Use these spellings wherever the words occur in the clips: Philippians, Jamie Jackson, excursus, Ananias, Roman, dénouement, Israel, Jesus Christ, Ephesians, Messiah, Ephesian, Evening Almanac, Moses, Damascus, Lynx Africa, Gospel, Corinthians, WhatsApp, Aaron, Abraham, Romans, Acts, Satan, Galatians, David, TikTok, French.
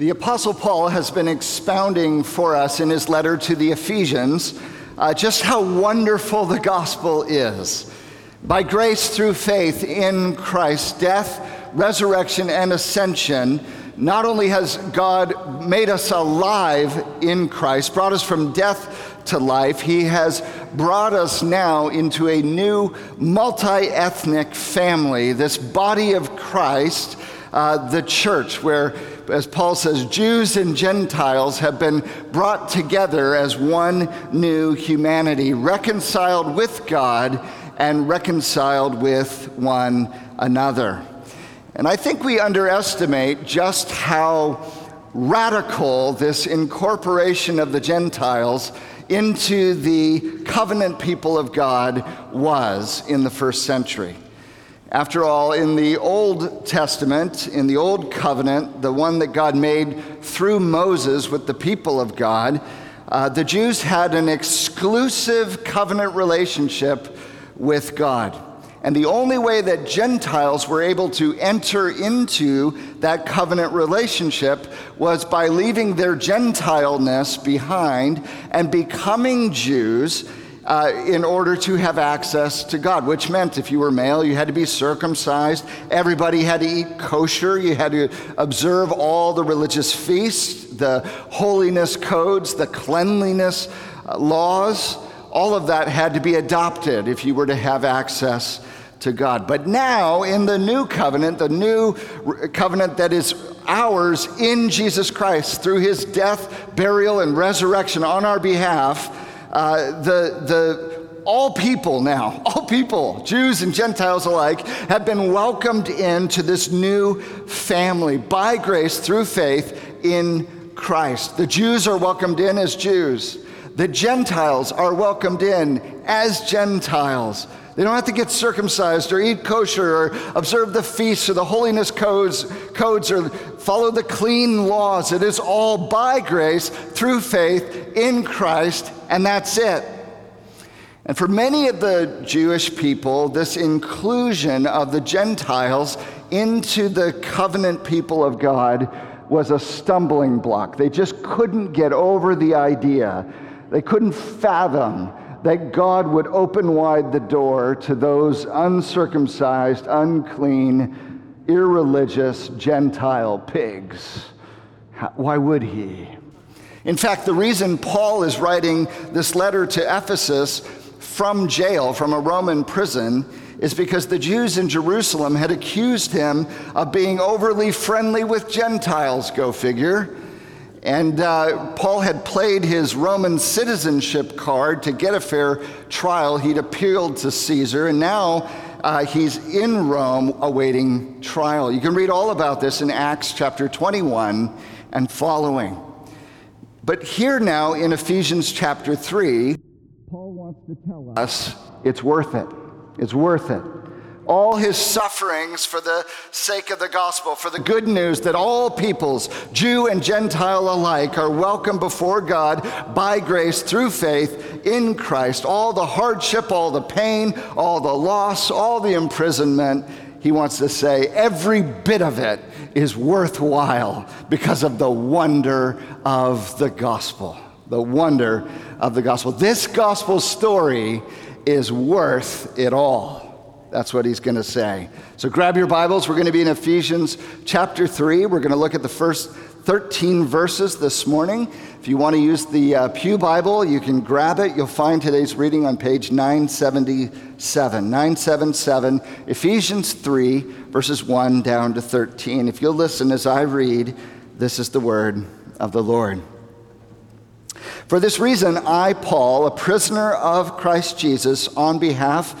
The Apostle Paul has been expounding for us in his letter to the Ephesians just how wonderful the gospel is. By grace through faith in Christ's death, resurrection, and ascension, not only has God made us alive in Christ, brought us from death to life, he has brought us now into a new multi-ethnic family, this body of Christ, the church, where, as Paul says, Jews and Gentiles have been brought together as one new humanity, reconciled with God and reconciled with one another. And I think we underestimate just how radical this incorporation of the Gentiles into the covenant people of God was in the first century. After all, in the Old Testament, in the Old Covenant, the one that God made through Moses with the people of God, the Jews had an exclusive covenant relationship with God. And the only way that Gentiles were able to enter into that covenant relationship was by leaving their Gentileness behind and becoming Jews in order to have access to God, which meant if you were male, you had to be circumcised, everybody had to eat kosher, you had to observe all the religious feasts, the holiness codes, the cleanliness laws. All of that had to be adopted if you were to have access to God. But now in the new covenant that is ours in Jesus Christ through his death, burial, and resurrection on our behalf, all people, Jews and Gentiles alike, have been welcomed into this new family by grace through faith in Christ. The Jews are welcomed in as Jews. The Gentiles are welcomed in as Gentiles. They don't have to get circumcised or eat kosher or observe the feasts or the holiness codes or follow the clean laws. It is all by grace through faith in Christ, and that's it. And for many of the Jewish people, this inclusion of the Gentiles into the covenant people of God was a stumbling block. They just couldn't get over the idea. They couldn't fathom that God would open wide the door to those uncircumcised, unclean, irreligious Gentile pigs. Why would he? In fact, the reason Paul is writing this letter to Ephesus from jail, from a Roman prison, is because the Jews in Jerusalem had accused him of being overly friendly with Gentiles, go figure. And Paul had played his Roman citizenship card to get a fair trial. He'd appealed to Caesar, and now he's in Rome awaiting trial. You can read all about this in Acts chapter 21 and following. But here now in Ephesians chapter 3, Paul wants to tell us it's worth it. It's worth it. All his sufferings for the sake of the gospel, for the good news that all peoples, Jew and Gentile alike, are welcome before God by grace through faith in Christ. All the hardship, all the pain, all the loss, all the imprisonment, he wants to say every bit of it is worthwhile because of the wonder of the gospel. The wonder of the gospel. This gospel story is worth it all. That's what he's going to say. So grab your Bibles. We're going to be in Ephesians chapter 3. We're going to look at the first 13 verses this morning. If you want to use the Pew Bible, you can grab it. You'll find today's reading on page 977. 977, Ephesians 3, verses 1 down to 13. If you'll listen as I read, this is the word of the Lord. For this reason, I, Paul, a prisoner of Christ Jesus, on behalf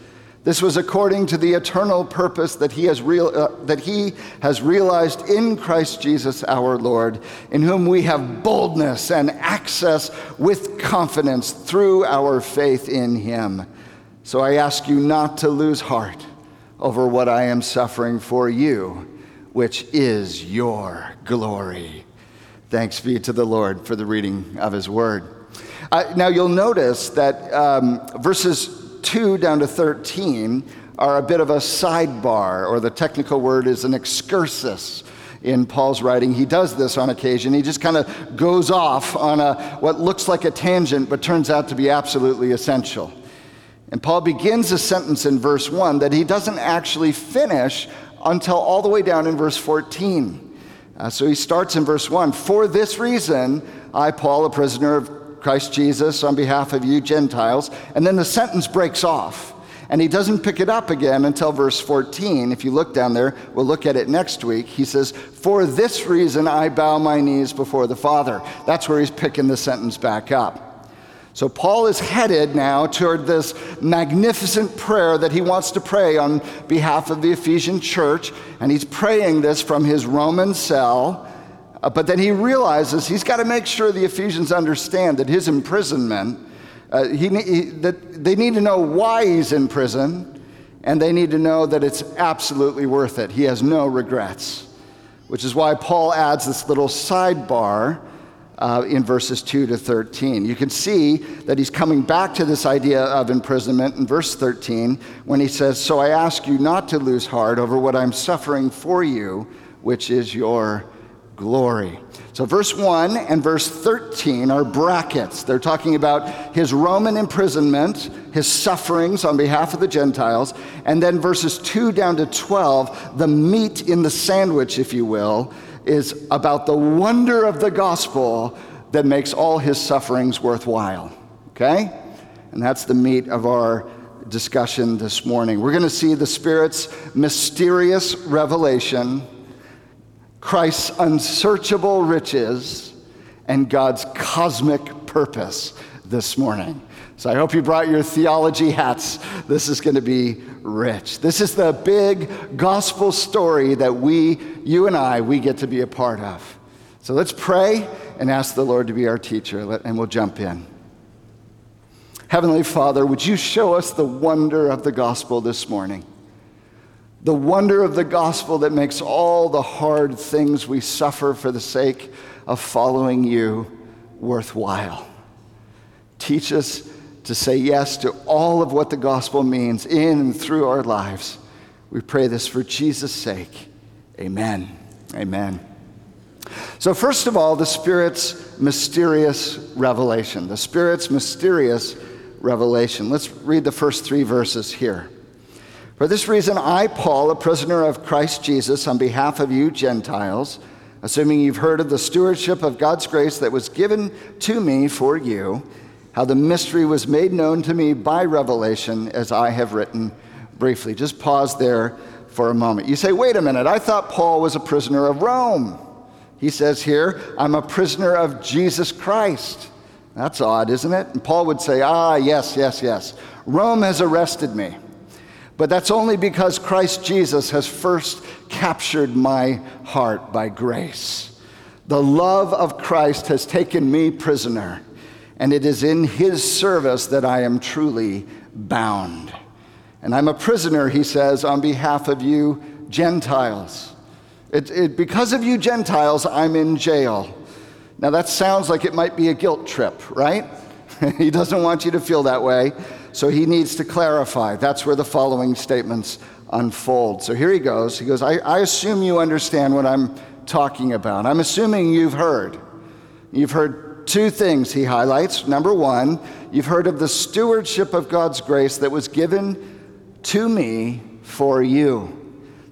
This was according to the eternal purpose that he has realized in Christ Jesus our Lord, in whom we have boldness and access with confidence through our faith in him. So I ask you not to lose heart over what I am suffering for you, which is your glory. Thanks be to the Lord for the reading of his word. Now you'll notice that verses 2 down to 13 are a bit of a sidebar, or the technical word is an excursus. In Paul's writing, he does this on occasion. He just kind of goes off on what looks like a tangent, but turns out to be absolutely essential. And Paul begins a sentence in verse 1 that he doesn't actually finish until all the way down in verse 14. So he starts in verse 1, "For this reason, I, Paul, a prisoner of Christ Jesus, on behalf of you Gentiles." And then the sentence breaks off, and he doesn't pick it up again until verse 14. If you look down there, we'll look at it next week. He says, "For this reason, I bow my knees before the Father." That's where he's picking the sentence back up. So Paul is headed now toward this magnificent prayer that he wants to pray on behalf of the Ephesian church, and he's praying this from his Roman cell, but then he realizes he's got to make sure the Ephesians understand that his imprisonment, that they need to know why he's in prison, and they need to know that it's absolutely worth it. He has no regrets, which is why Paul adds this little sidebar in verses 2 to 13. You can see that he's coming back to this idea of imprisonment in verse 13 when he says, "So I ask you not to lose heart over what I'm suffering for you, which is your glory." So verse 1 and verse 13 are brackets. They're talking about his Roman imprisonment, his sufferings on behalf of the Gentiles, and then verses 2 down to 12, the meat in the sandwich, if you will, is about the wonder of the gospel that makes all his sufferings worthwhile, okay? And that's the meat of our discussion this morning. We're going to see the Spirit's mysterious revelation, Christ's unsearchable riches, and God's cosmic purpose this morning. So I hope you brought your theology hats. This is going to be rich. This is the big gospel story that you and I get to be a part of. So let's pray and ask the Lord to be our teacher, and we'll jump in. Heavenly Father, would you show us the wonder of the gospel this morning? The wonder of the gospel that makes all the hard things we suffer for the sake of following you worthwhile. Teach us to say yes to all of what the gospel means in and through our lives. We pray this for Jesus' sake. Amen. Amen. So first of all, the Spirit's mysterious revelation. The Spirit's mysterious revelation. Let's read the first three verses here. "For this reason, I, Paul, a prisoner of Christ Jesus, on behalf of you Gentiles, assuming you've heard of the stewardship of God's grace that was given to me for you, how the mystery was made known to me by revelation, as I have written briefly." Just pause there for a moment. You say, "Wait a minute, I thought Paul was a prisoner of Rome." He says here, "I'm a prisoner of Jesus Christ." That's odd, isn't it? And Paul would say, yes. Rome has arrested me, but that's only because Christ Jesus has first captured my heart by grace. The love of Christ has taken me prisoner, and it is in his service that I am truly bound. And I'm a prisoner, he says, on behalf of you Gentiles. Because of you Gentiles, I'm in jail. Now that sounds like it might be a guilt trip, right? He doesn't want you to feel that way, so he needs to clarify. That's where the following statements unfold. So here he goes. He goes, I assume you understand what I'm talking about. I'm assuming you've heard. You've heard two things he highlights. Number one, you've heard of the stewardship of God's grace that was given to me for you.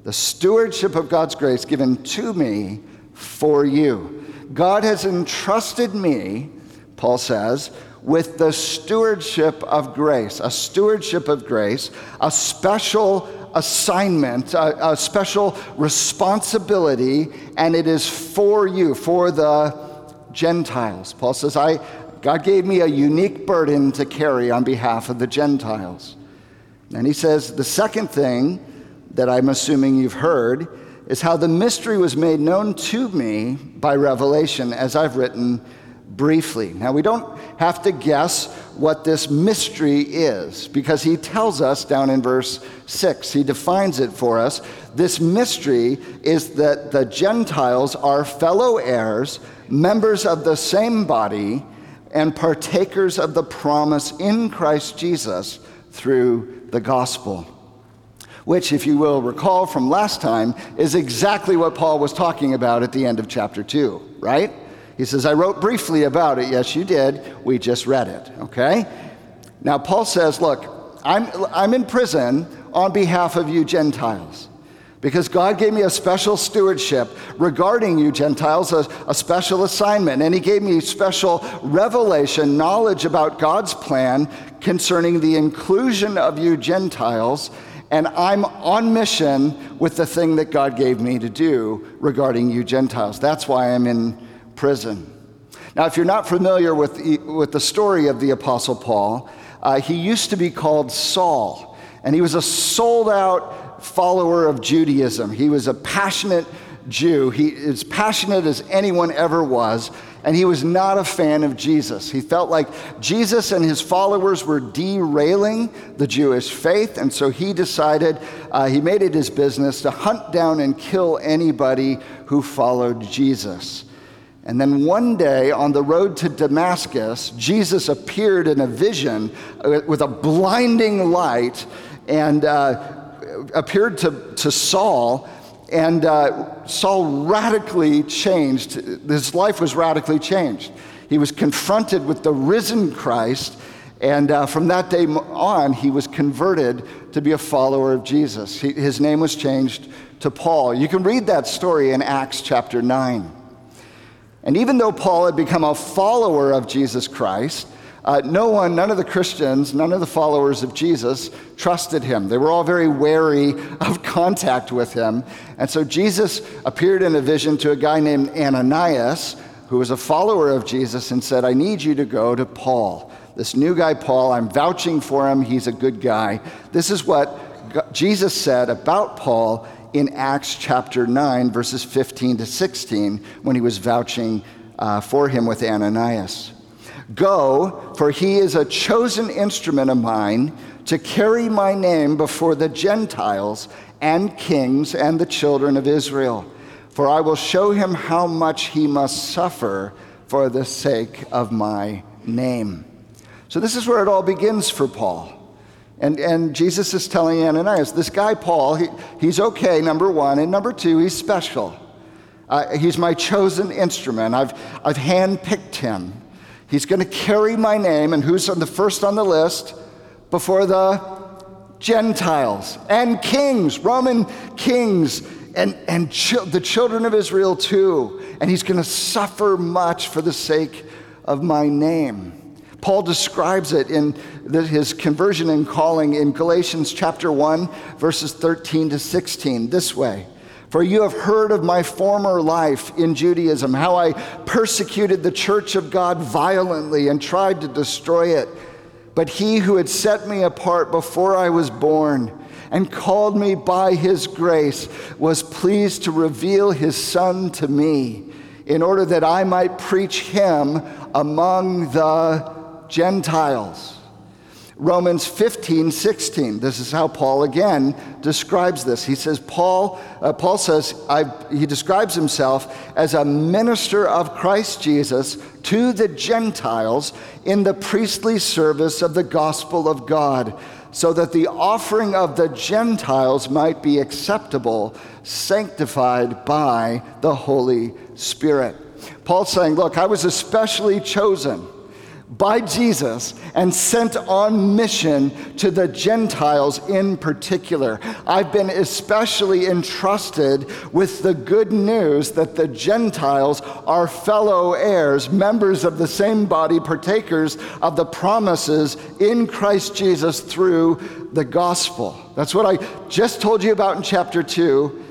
The stewardship of God's grace given to me for you. God has entrusted me, Paul says, with the stewardship of grace, a stewardship of grace, a special assignment, a special responsibility, and it is for you, for the Gentiles. Paul says, God gave me a unique burden to carry on behalf of the Gentiles. And he says, the second thing that I'm assuming you've heard is how the mystery was made known to me by revelation, as I've written briefly. Now, we don't have to guess what this mystery is, because he tells us down in verse 6. He defines it for us. This mystery is that the Gentiles are fellow heirs, members of the same body, and partakers of the promise in Christ Jesus through the gospel, which, if you will recall from last time, is exactly what Paul was talking about at the end of chapter 2, right? He says, I wrote briefly about it. Yes, you did. We just read it, okay? Now, Paul says, look, I'm in prison on behalf of you Gentiles, because God gave me a special stewardship regarding you Gentiles, a special assignment, and he gave me special revelation, knowledge about God's plan concerning the inclusion of you Gentiles, and I'm on mission with the thing that God gave me to do regarding you Gentiles. That's why I'm in prison. Now, if you're not familiar with the story of the Apostle Paul, he used to be called Saul, and he was a sold-out follower of Judaism. He was a passionate Jew. He is passionate as anyone ever was, and he was not a fan of Jesus. He felt like Jesus and his followers were derailing the Jewish faith, and so he decided, he made it his business to hunt down and kill anybody who followed Jesus. And then one day on the road to Damascus, Jesus appeared in a vision with a blinding light and appeared to Saul, and Saul radically changed. His life was radically changed. He was confronted with the risen Christ, and from that day on, he was converted to be a follower of Jesus. His name was changed to Paul. You can read that story in Acts chapter 9. And even though Paul had become a follower of Jesus Christ, none of the Christians, none of the followers of Jesus trusted him. They were all very wary of contact with him. And so Jesus appeared in a vision to a guy named Ananias, who was a follower of Jesus, and said, I need you to go to Paul. This new guy, Paul, I'm vouching for him. He's a good guy. This is what Jesus said about Paul in Acts chapter 9, verses 15 to 16, when he was vouching for him with Ananias. Go, for he is a chosen instrument of mine to carry my name before the Gentiles and kings and the children of Israel. For I will show him how much he must suffer for the sake of my name. So this is where it all begins for Paul. And Jesus is telling Ananias, this guy Paul, he's okay, number one, and number two, he's special. He's my chosen instrument. I've handpicked him. He's going to carry my name, and who's on the first on the list? Before the Gentiles and kings, Roman kings, and the children of Israel too. And he's going to suffer much for the sake of my name. Paul describes it in his conversion and calling in Galatians chapter 1, verses 13 to 16, this way. For you have heard of my former life in Judaism, how I persecuted the church of God violently and tried to destroy it. But he who had set me apart before I was born and called me by his grace was pleased to reveal his son to me in order that I might preach him among the Gentiles. Romans 15:16. This is how Paul again describes this. He says, Paul says, he describes himself as a minister of Christ Jesus to the Gentiles in the priestly service of the gospel of God, so that the offering of the Gentiles might be acceptable, sanctified by the Holy Spirit. Paul's saying, look, I was especially chosen by Jesus and sent on mission to the Gentiles in particular. I've been especially entrusted with the good news that the Gentiles are fellow heirs, members of the same body, partakers of the promises in Christ Jesus through the gospel. That's what I just told you about in chapter 2.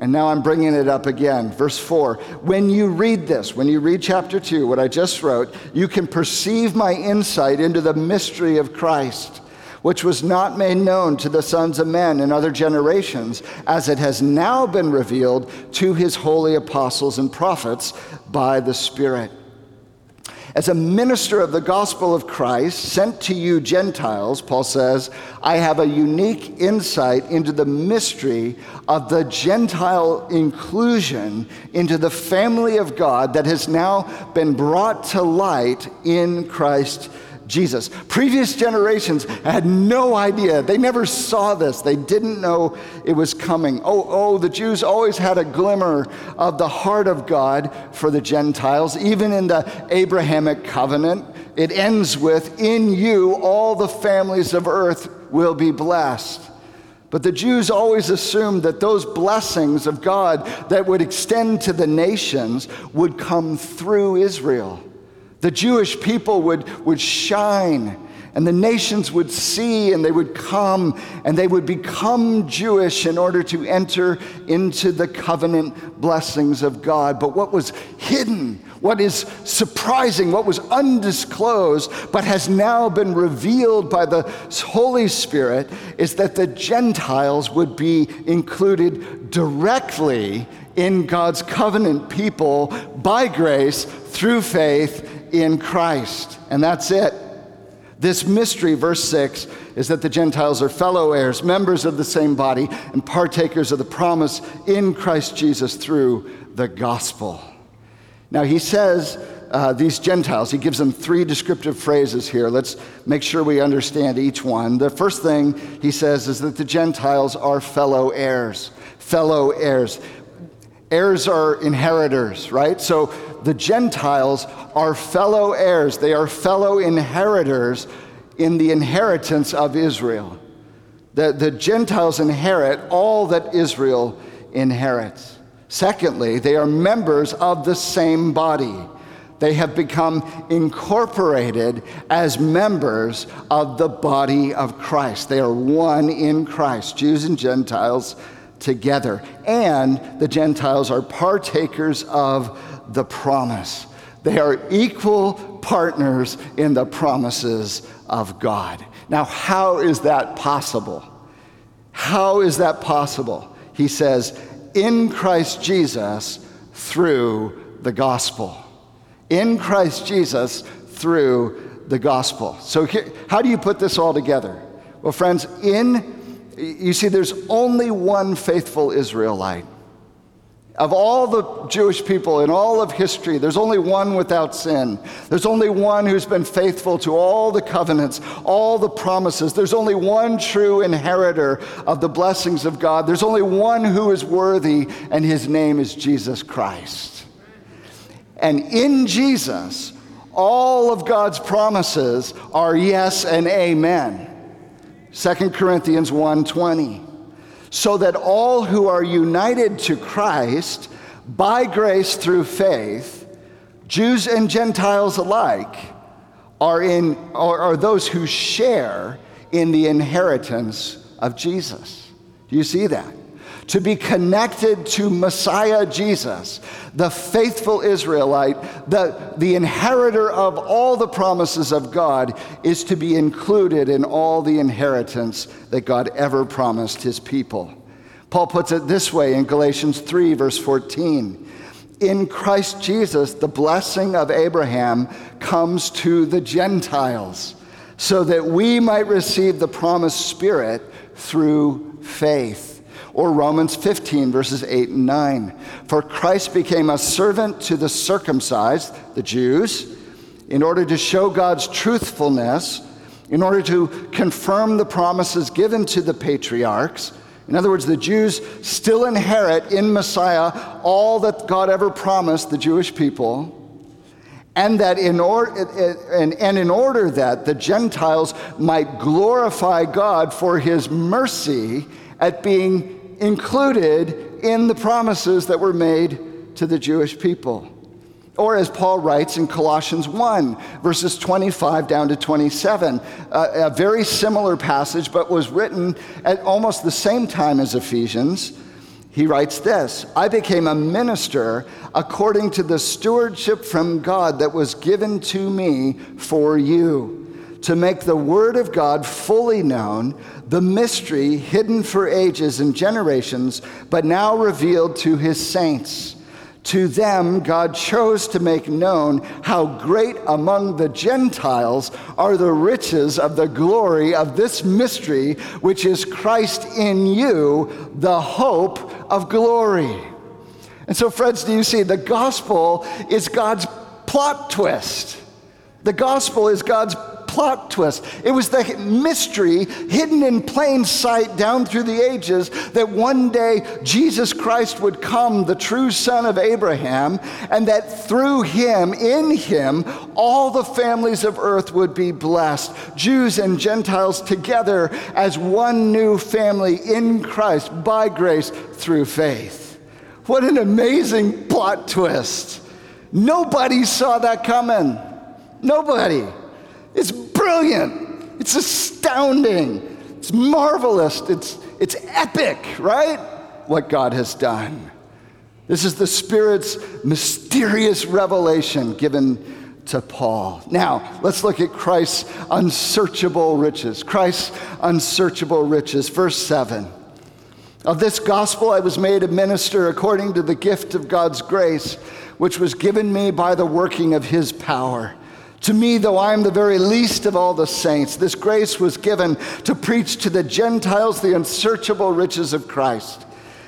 And now I'm bringing it up again. Verse 4, when you read this, when you read chapter 2, what I just wrote, you can perceive my insight into the mystery of Christ, which was not made known to the sons of men in other generations, as it has now been revealed to his holy apostles and prophets by the Spirit. As a minister of the gospel of Christ sent to you Gentiles, Paul says, I have a unique insight into the mystery of the Gentile inclusion into the family of God that has now been brought to light in Christ Jesus. Previous generations had no idea. They never saw this. They didn't know it was coming. The Jews always had a glimmer of the heart of God for the Gentiles, even in the Abrahamic covenant. It ends with, in you all the families of earth will be blessed. But the Jews always assumed that those blessings of God that would extend to the nations would come through Israel. The Jewish people would shine, and the nations would see, and they would come, and they would become Jewish in order to enter into the covenant blessings of God. But what was hidden, what is surprising, what was undisclosed, but has now been revealed by the Holy Spirit, is that the Gentiles would be included directly in God's covenant people by grace through faith in Christ. And that's it. This mystery, verse 6, is that the Gentiles are fellow heirs, members of the same body, and partakers of the promise in Christ Jesus through the gospel. Now he says these Gentiles, he gives them three descriptive phrases here. Let's make sure we understand each one. The first thing he says is that the Gentiles are fellow heirs. Fellow heirs. Heirs are inheritors, right? So the Gentiles are fellow heirs. They are fellow inheritors in the inheritance of Israel. The Gentiles inherit all that Israel inherits. Secondly, they are members of the same body. They have become incorporated as members of the body of Christ. They are one in Christ, Jews and Gentiles together. And the Gentiles are partakers of the promise. They are equal partners in the promises of God. Now, how is that possible? How is that possible? He says, in Christ Jesus through the gospel. In Christ Jesus through the gospel. So here, how do you put this all together? Well, friends, you see, there's only one faithful Israelite. Of all the Jewish people in all of history, there's only one without sin. There's only one who's been faithful to all the covenants, all the promises. There's only one true inheritor of the blessings of God. There's only one who is worthy, and his name is Jesus Christ. And in Jesus, all of God's promises are yes and amen. 2 Corinthians 1:20, so that all who are united to Christ by grace through faith, Jews and Gentiles alike, are those who share in the inheritance of Jesus. Do you see that? To be connected to Messiah Jesus, the faithful Israelite, the inheritor of all the promises of God, is to be included in all the inheritance that God ever promised his people. Paul puts it this way in Galatians 3, verse 14. In Christ Jesus, the blessing of Abraham comes to the Gentiles, so that we might receive the promised Spirit through faith. Or Romans 15, verses 8 and 9. For Christ became a servant to the circumcised, the Jews, in order to show God's truthfulness, in order to confirm the promises given to the patriarchs. In other words, the Jews still inherit in Messiah all that God ever promised the Jewish people, and that in order that the Gentiles might glorify God for his mercy at being included in the promises that were made to the Jewish people. Or as Paul writes in Colossians 1, verses 25 down to 27, a very similar passage, but was written at almost the same time as Ephesians. He writes this, I became a minister according to the stewardship from God that was given to me for you, to make the word of God fully known, the mystery hidden for ages and generations, but now revealed to his saints. To them, God chose to make known how great among the Gentiles are the riches of the glory of this mystery, which is Christ in you, the hope of glory. And so, friends, do you see? The gospel is God's plot twist. The gospel is God's plot twist. It was the mystery hidden in plain sight down through the ages that one day Jesus Christ would come, the true son of Abraham, and that through him, in him, all the families of earth would be blessed. Jews and Gentiles together as one new family in Christ by grace through faith. What an amazing plot twist. Nobody saw that coming. Nobody. It's brilliant, it's astounding, it's marvelous, it's epic, right? What God has done. This is the Spirit's mysterious revelation given to Paul. Now, let's look at Christ's unsearchable riches. Christ's unsearchable riches, verse 7. Of this gospel I was made a minister according to the gift of God's grace, which was given me by the working of his power. To me, though I am the very least of all the saints, this grace was given to preach to the Gentiles the unsearchable riches of Christ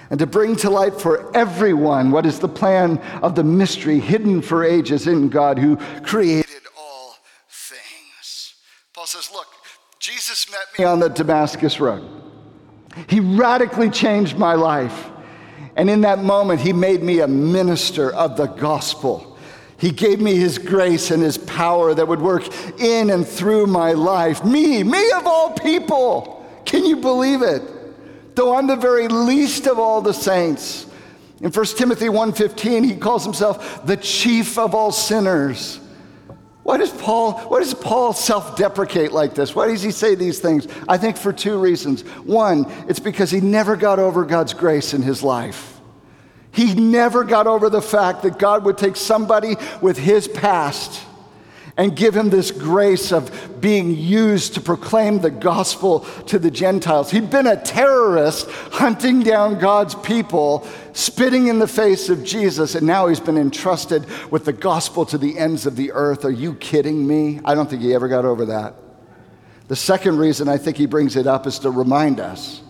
and to bring to light for everyone what is the plan of the mystery hidden for ages in God who created all things. Paul says, look, Jesus met me on the Damascus road. He radically changed my life. And in that moment, he made me a minister of the gospel. He gave me his grace and his power that would work in and through my life. Me of all people. Can you believe it? Though I'm the very least of all the saints. In 1 Timothy 1:15, he calls himself the chief of all sinners. Why does Paul self-deprecate like this? Why does he say these things? I think for two reasons. One, it's because he never got over God's grace in his life. He never got over the fact that God would take somebody with his past and give him this grace of being used to proclaim the gospel to the Gentiles. He'd been a terrorist hunting down God's people, spitting in the face of Jesus, and now he's been entrusted with the gospel to the ends of the earth. Are you kidding me? I don't think he ever got over that. The second reason I think he brings it up is to remind us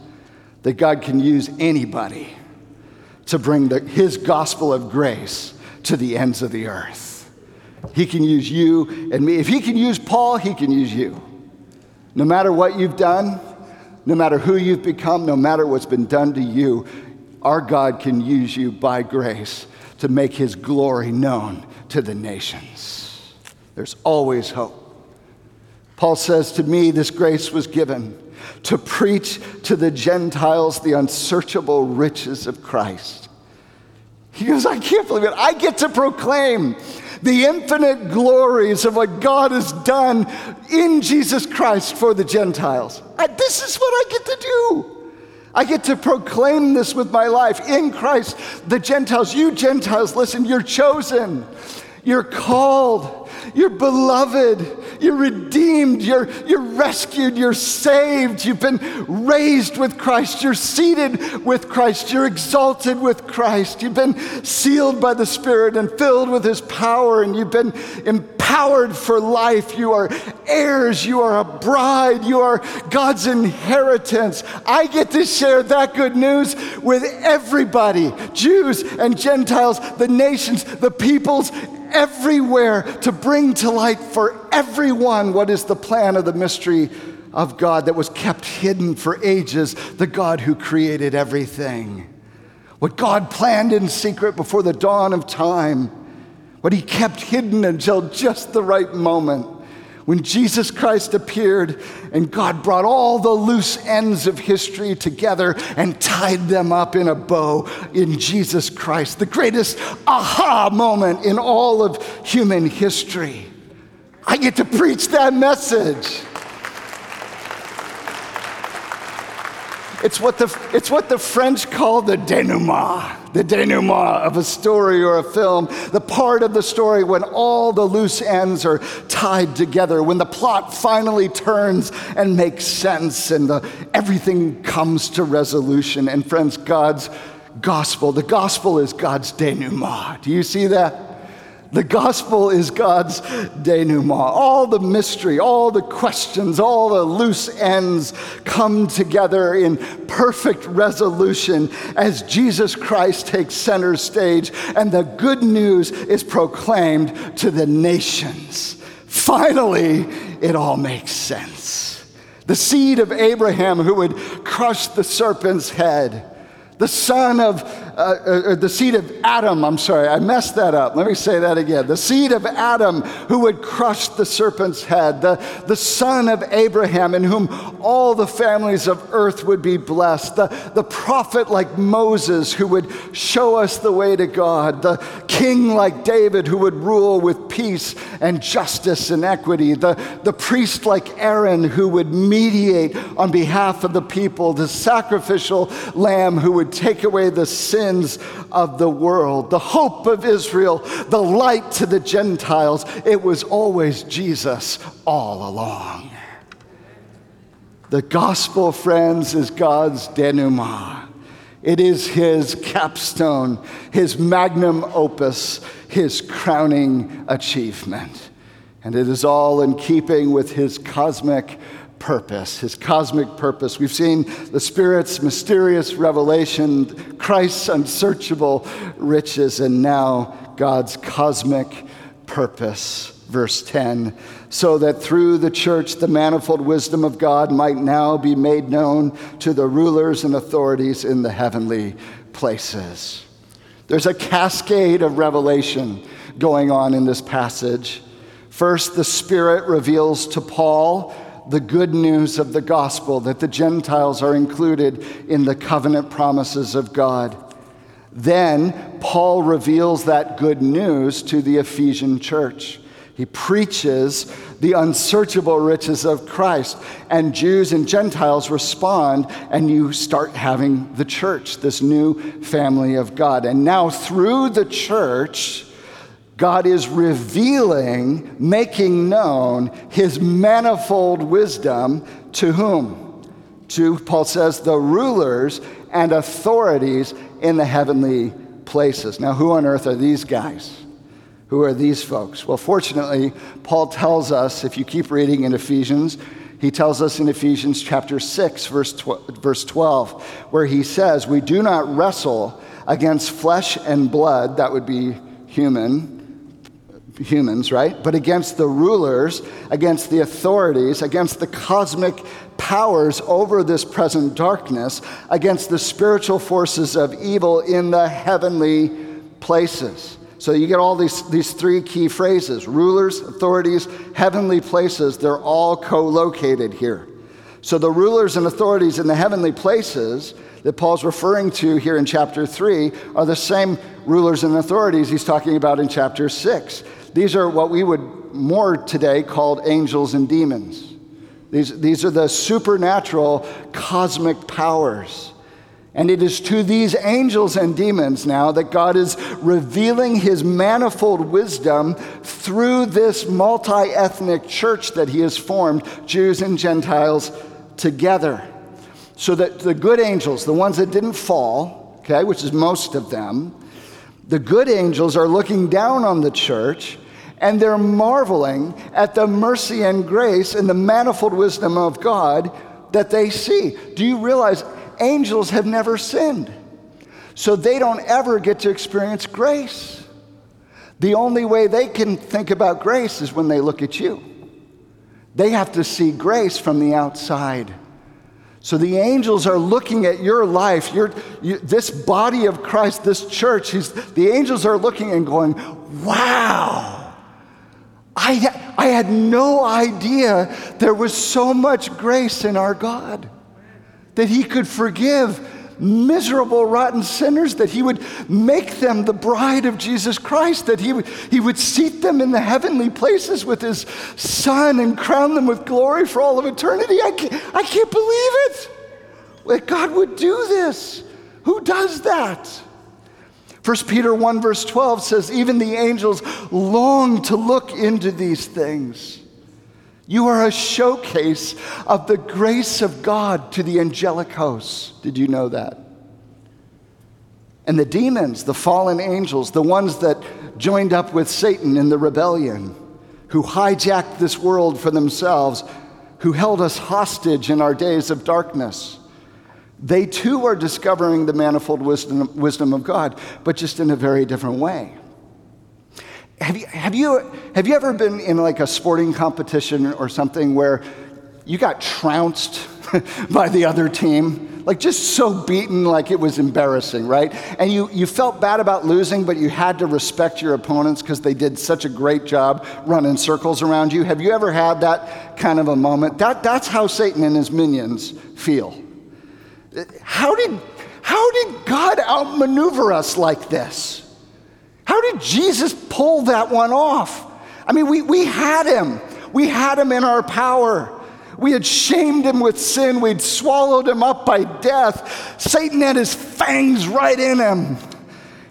that God can use anybody to bring his gospel of grace to the ends of the earth. He can use you and me. If he can use Paul, he can use you. No matter what you've done, no matter who you've become, no matter what's been done to you, our God can use you by grace to make his glory known to the nations. There's always hope. Paul says, to me, this grace was given to preach to the Gentiles the unsearchable riches of Christ. He goes, I can't believe it. I get to proclaim the infinite glories of what God has done in Jesus Christ for the Gentiles. This is what I get to do. I get to proclaim this with my life. In Christ, the Gentiles, you Gentiles, listen, you're chosen. You're called, you're beloved, you're redeemed, you're rescued, you're saved, you've been raised with Christ, you're seated with Christ, you're exalted with Christ, you've been sealed by the Spirit and filled with His power, and you've been empowered for life. You are heirs, you are a bride, you are God's inheritance. I get to share that good news with everybody, Jews and Gentiles, the nations, the peoples, everywhere, to bring to light for everyone what is the plan of the mystery of God that was kept hidden for ages, the God who created everything. What God planned in secret before the dawn of time, what He kept hidden until just the right moment, when Jesus Christ appeared and God brought all the loose ends of history together and tied them up in a bow in Jesus Christ, the greatest aha moment in all of human history. I get to preach that message. It's what the French call the dénouement of a story or a film, the part of the story when all the loose ends are tied together, when the plot finally turns and makes sense and everything comes to resolution. And friends, God's gospel, the gospel is God's dénouement. Do you see that? The gospel is God's denouement. All the mystery, all the questions, all the loose ends come together in perfect resolution as Jesus Christ takes center stage and the good news is proclaimed to the nations. Finally, it all makes sense. The seed of Abraham who would crush the serpent's head. The son of, the seed of Adam, I'm sorry, I messed that up. Let me say that again. The seed of Adam who would crush the serpent's head, the son of Abraham in whom all the families of earth would be blessed, the prophet like Moses who would show us the way to God, the king like David who would rule with peace and justice and equity, the priest like Aaron who would mediate on behalf of the people, the sacrificial lamb who would take away the sins of the world, the hope of Israel, the light to the Gentiles. It was always Jesus all along. The gospel, friends, is God's denouement. It is His capstone, His magnum opus, His crowning achievement. And it is all in keeping with His cosmic purpose, His cosmic purpose. We've seen the Spirit's mysterious revelation, Christ's unsearchable riches, and now God's cosmic purpose. Verse 10, so that through the church the manifold wisdom of God might now be made known to the rulers and authorities in the heavenly places. There's a cascade of revelation going on in this passage. First, the Spirit reveals to Paul the good news of the gospel, that the Gentiles are included in the covenant promises of God. Then Paul reveals that good news to the Ephesian church. He preaches the unsearchable riches of Christ, and Jews and Gentiles respond, and you start having the church, this new family of God. And now through the church, God is revealing, making known His manifold wisdom to whom? To, Paul says, the rulers and authorities in the heavenly places. Now, who on earth are these guys? Who are these folks? Well, fortunately, Paul tells us, if you keep reading in Ephesians, he tells us in Ephesians chapter 6, verse 12, where he says, we do not wrestle against flesh and blood, that would be humans, right? But against the rulers, against the authorities, against the cosmic powers over this present darkness, against the spiritual forces of evil in the heavenly places. So you get all these three key phrases: rulers, authorities, heavenly places. They're all co-located here. So the rulers and authorities in the heavenly places that Paul's referring to here in chapter 3 are the same rulers and authorities he's talking about in chapter 6. These are what we would more today call angels and demons. These are the supernatural cosmic powers. And it is to these angels and demons now that God is revealing his manifold wisdom through this multi-ethnic church that he has formed, Jews and Gentiles together. So that the good angels, the ones that didn't fall, okay, which is most of them, the good angels are looking down on the church and they're marveling at the mercy and grace and the manifold wisdom of God that they see. Do you realize angels have never sinned? So they don't ever get to experience grace. The only way they can think about grace is when they look at you. They have to see grace from the outside. So the angels are looking at your life, this body of Christ, this church. The angels are looking and going, wow. I had no idea there was so much grace in our God, that he could forgive miserable, rotten sinners, that he would make them the bride of Jesus Christ, that he would seat them in the heavenly places with his son and crown them with glory for all of eternity. I can't believe it, that God would do this. Who does that? 1 Peter 1 verse 12 says, even the angels long to look into these things. You are a showcase of the grace of God to the angelic hosts. Did you know that? And the demons, the fallen angels, the ones that joined up with Satan in the rebellion, who hijacked this world for themselves, who held us hostage in our days of darkness, they too are discovering the manifold wisdom of God, but just in a very different way. Have you ever been in like a sporting competition or something where you got trounced by the other team? Like just so beaten, like it was embarrassing, right? And you felt bad about losing, but you had to respect your opponents because they did such a great job running circles around you. Have you ever had that kind of a moment? That's how Satan and his minions feel. How did God outmaneuver us like this? How did Jesus pull that one off? I mean, we had him. We had him in our power. We had shamed him with sin. We'd swallowed him up by death. Satan had his fangs right in him.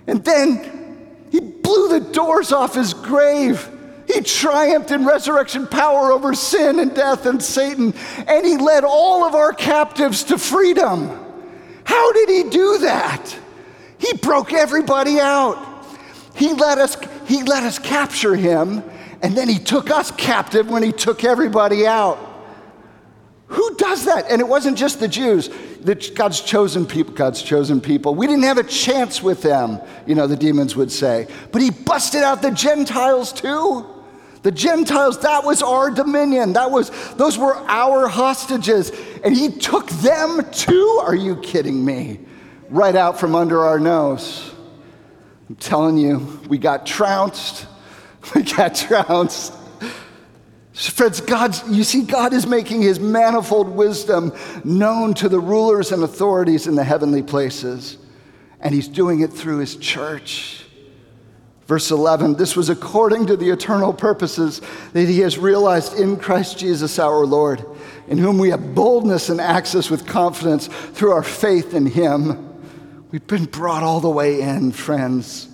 And then he blew the doors off his grave. He triumphed in resurrection power over sin and death and Satan, and he led all of our captives to freedom. How did he do that? He broke everybody out. He let us capture him, and then he took us captive when he took everybody out. Who does that? And it wasn't just the Jews. God's chosen people. We didn't have a chance with them, you know, the demons would say. But he busted out the Gentiles too. The Gentiles, that was our dominion. Those were our hostages. And he took them too? Are you kidding me? Right out from under our nose. I'm telling you, we got trounced. Friends, God is making his manifold wisdom known to the rulers and authorities in the heavenly places, and he's doing it through his church. Verse 11, this was according to the eternal purposes that he has realized in Christ Jesus our Lord, in whom we have boldness and access with confidence through our faith in him. We've been brought all the way in, friends.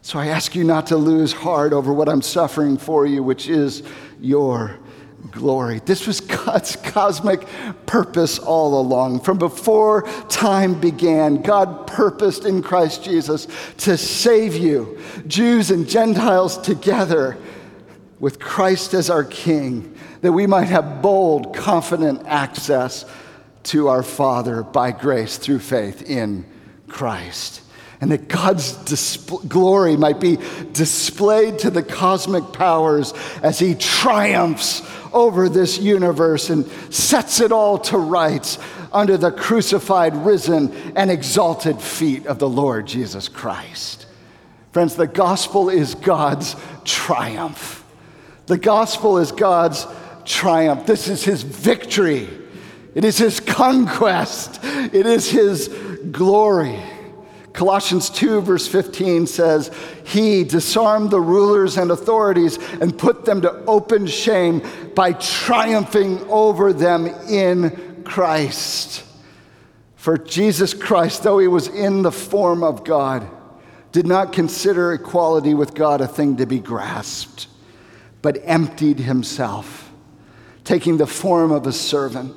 So I ask you not to lose heart over what I'm suffering for you, which is your glory. This was God's cosmic purpose all along. From before time began, God purposed in Christ Jesus to save you, Jews and Gentiles together, with Christ as our King, that we might have bold, confident access to our Father by grace through faith in Christ. And that God's glory might be displayed to the cosmic powers as he triumphs over this universe and sets it all to rights under the crucified, risen, and exalted feet of the Lord Jesus Christ. Friends, the gospel is God's triumph. The gospel is God's triumph. This is his victory. It is his conquest. It is his glory. Colossians 2 verse 15 says, he disarmed the rulers and authorities and put them to open shame by triumphing over them in Christ. For Jesus Christ, though he was in the form of God, did not consider equality with God a thing to be grasped, but emptied himself, taking the form of a servant.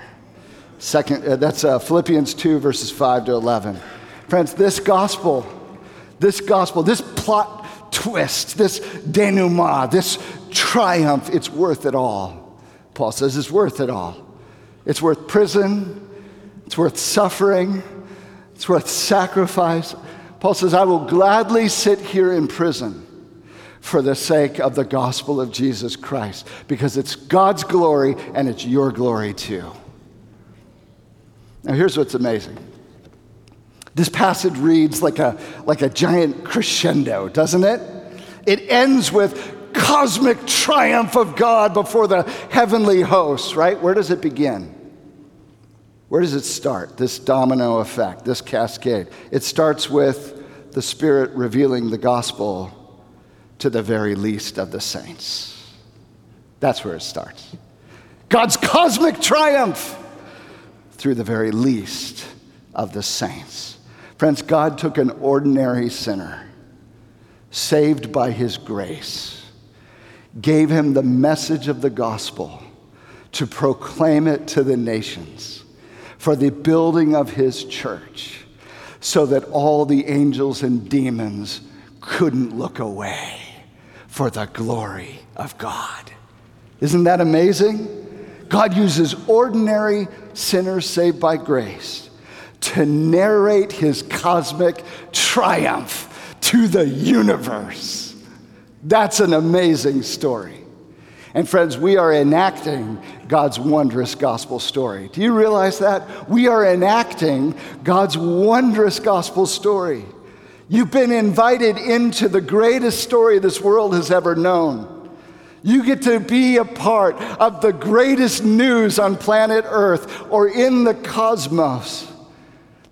Philippians 2, verses 5 to 11. Friends, this gospel, this plot twist, this dénouement, this triumph, it's worth it all. Paul says it's worth it all. It's worth prison. It's worth suffering. It's worth sacrifice. Paul says, I will gladly sit here in prison for the sake of the gospel of Jesus Christ, because it's God's glory and it's your glory too. Now, here's what's amazing. This passage reads like a giant crescendo, doesn't it? It ends with cosmic triumph of God before the heavenly hosts, right? Where does it begin? Where does it start, this domino effect, this cascade? It starts with the Spirit revealing the gospel to the very least of the saints. That's where it starts. God's cosmic triumph through the very least of the saints. Friends, God took an ordinary sinner, saved by his grace, gave him the message of the gospel to proclaim it to the nations for the building of his church, so that all the angels and demons couldn't look away for the glory of God. Isn't that amazing? God uses ordinary sinners saved by grace to narrate his cosmic triumph to the universe. That's an amazing story. And friends, we are enacting God's wondrous gospel story. Do you realize that? We are enacting God's wondrous gospel story. You've been invited into the greatest story this world has ever known. You get to be a part of the greatest news on planet Earth or in the cosmos.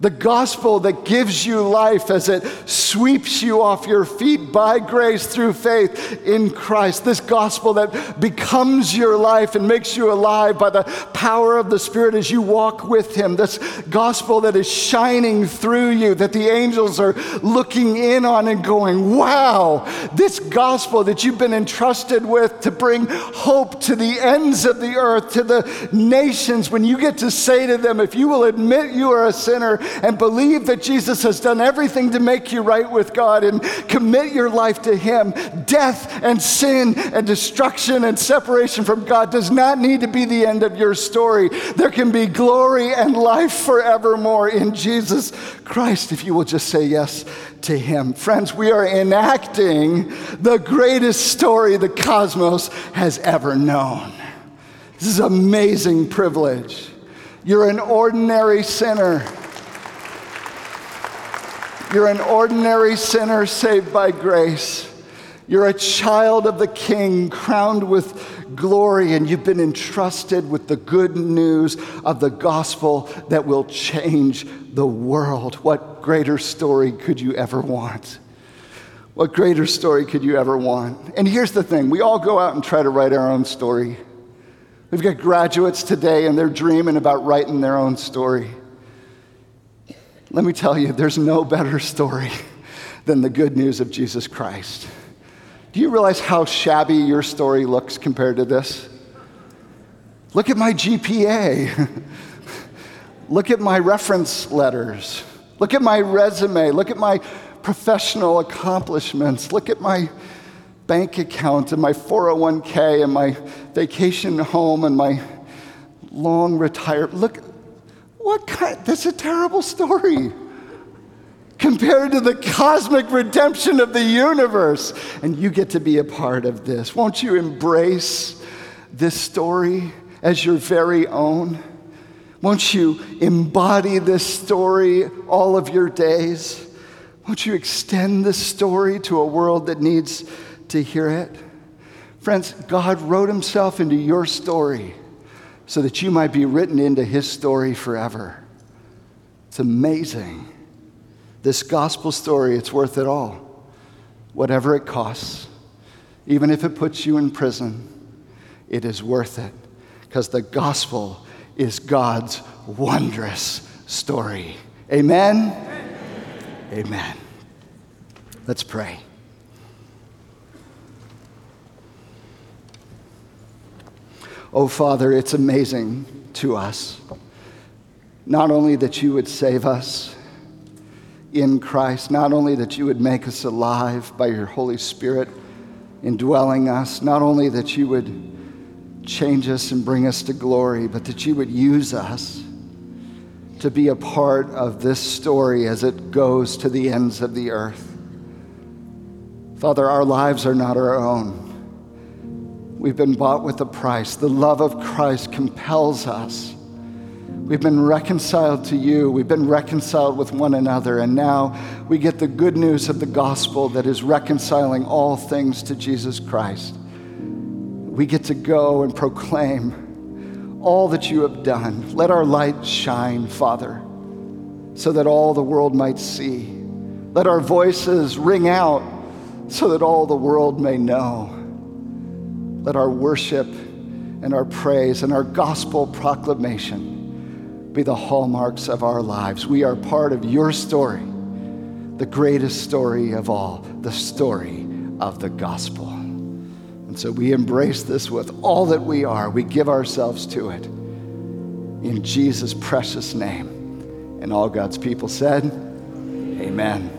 The gospel that gives you life as it sweeps you off your feet by grace through faith in Christ. This gospel that becomes your life and makes you alive by the power of the Spirit as you walk with him. This gospel that is shining through you, that the angels are looking in on and going, wow, this gospel that you've been entrusted with to bring hope to the ends of the earth, to the nations, when you get to say to them, if you will admit you are a sinner and believe that Jesus has done everything to make you right with God and commit your life to him, death and sin and destruction and separation from God does not need to be the end of your story. There can be glory and life forevermore in Jesus Christ if you will just say yes to him. Friends, we are enacting the greatest story the cosmos has ever known. This is an amazing privilege. You're an ordinary sinner. You're an ordinary sinner saved by grace. You're a child of the King, crowned with glory, and you've been entrusted with the good news of the gospel that will change the world. What greater story could you ever want? What greater story could you ever want? And here's the thing. We all go out and try to write our own story. We've got graduates today, and they're dreaming about writing their own story. Let me tell you, there's no better story than the good news of Jesus Christ. Do you realize how shabby your story looks compared to this? Look at my GPA. Look at my reference letters. Look at my resume. Look at my professional accomplishments. Look at my bank account and my 401k and my vacation home and my long retirement. Look. That's a terrible story compared to the cosmic redemption of the universe. And you get to be a part of this. Won't you embrace this story as your very own? Won't you embody this story all of your days? Won't you extend this story to a world that needs to hear it? Friends, God wrote himself into your story so that you might be written into his story forever. It's amazing. This gospel story, it's worth it all. Whatever it costs, even if it puts you in prison, it is worth it, because the gospel is God's wondrous story. Amen? Amen. Amen. Let's pray. Oh, Father, it's amazing to us, not only that you would save us in Christ, not only that you would make us alive by your Holy Spirit indwelling us, not only that you would change us and bring us to glory, but that you would use us to be a part of this story as it goes to the ends of the earth. Father, our lives are not our own. We've been bought with a price. The love of Christ compels us. We've been reconciled to you. We've been reconciled with one another. And now we get the good news of the gospel that is reconciling all things to Jesus Christ. We get to go and proclaim all that you have done. Let our light shine, Father, so that all the world might see. Let our voices ring out so that all the world may know. Let our worship and our praise and our gospel proclamation be the hallmarks of our lives. We are part of your story, the greatest story of all, the story of the gospel. And so we embrace this with all that we are. We give ourselves to it in Jesus' precious name. And all God's people said, amen.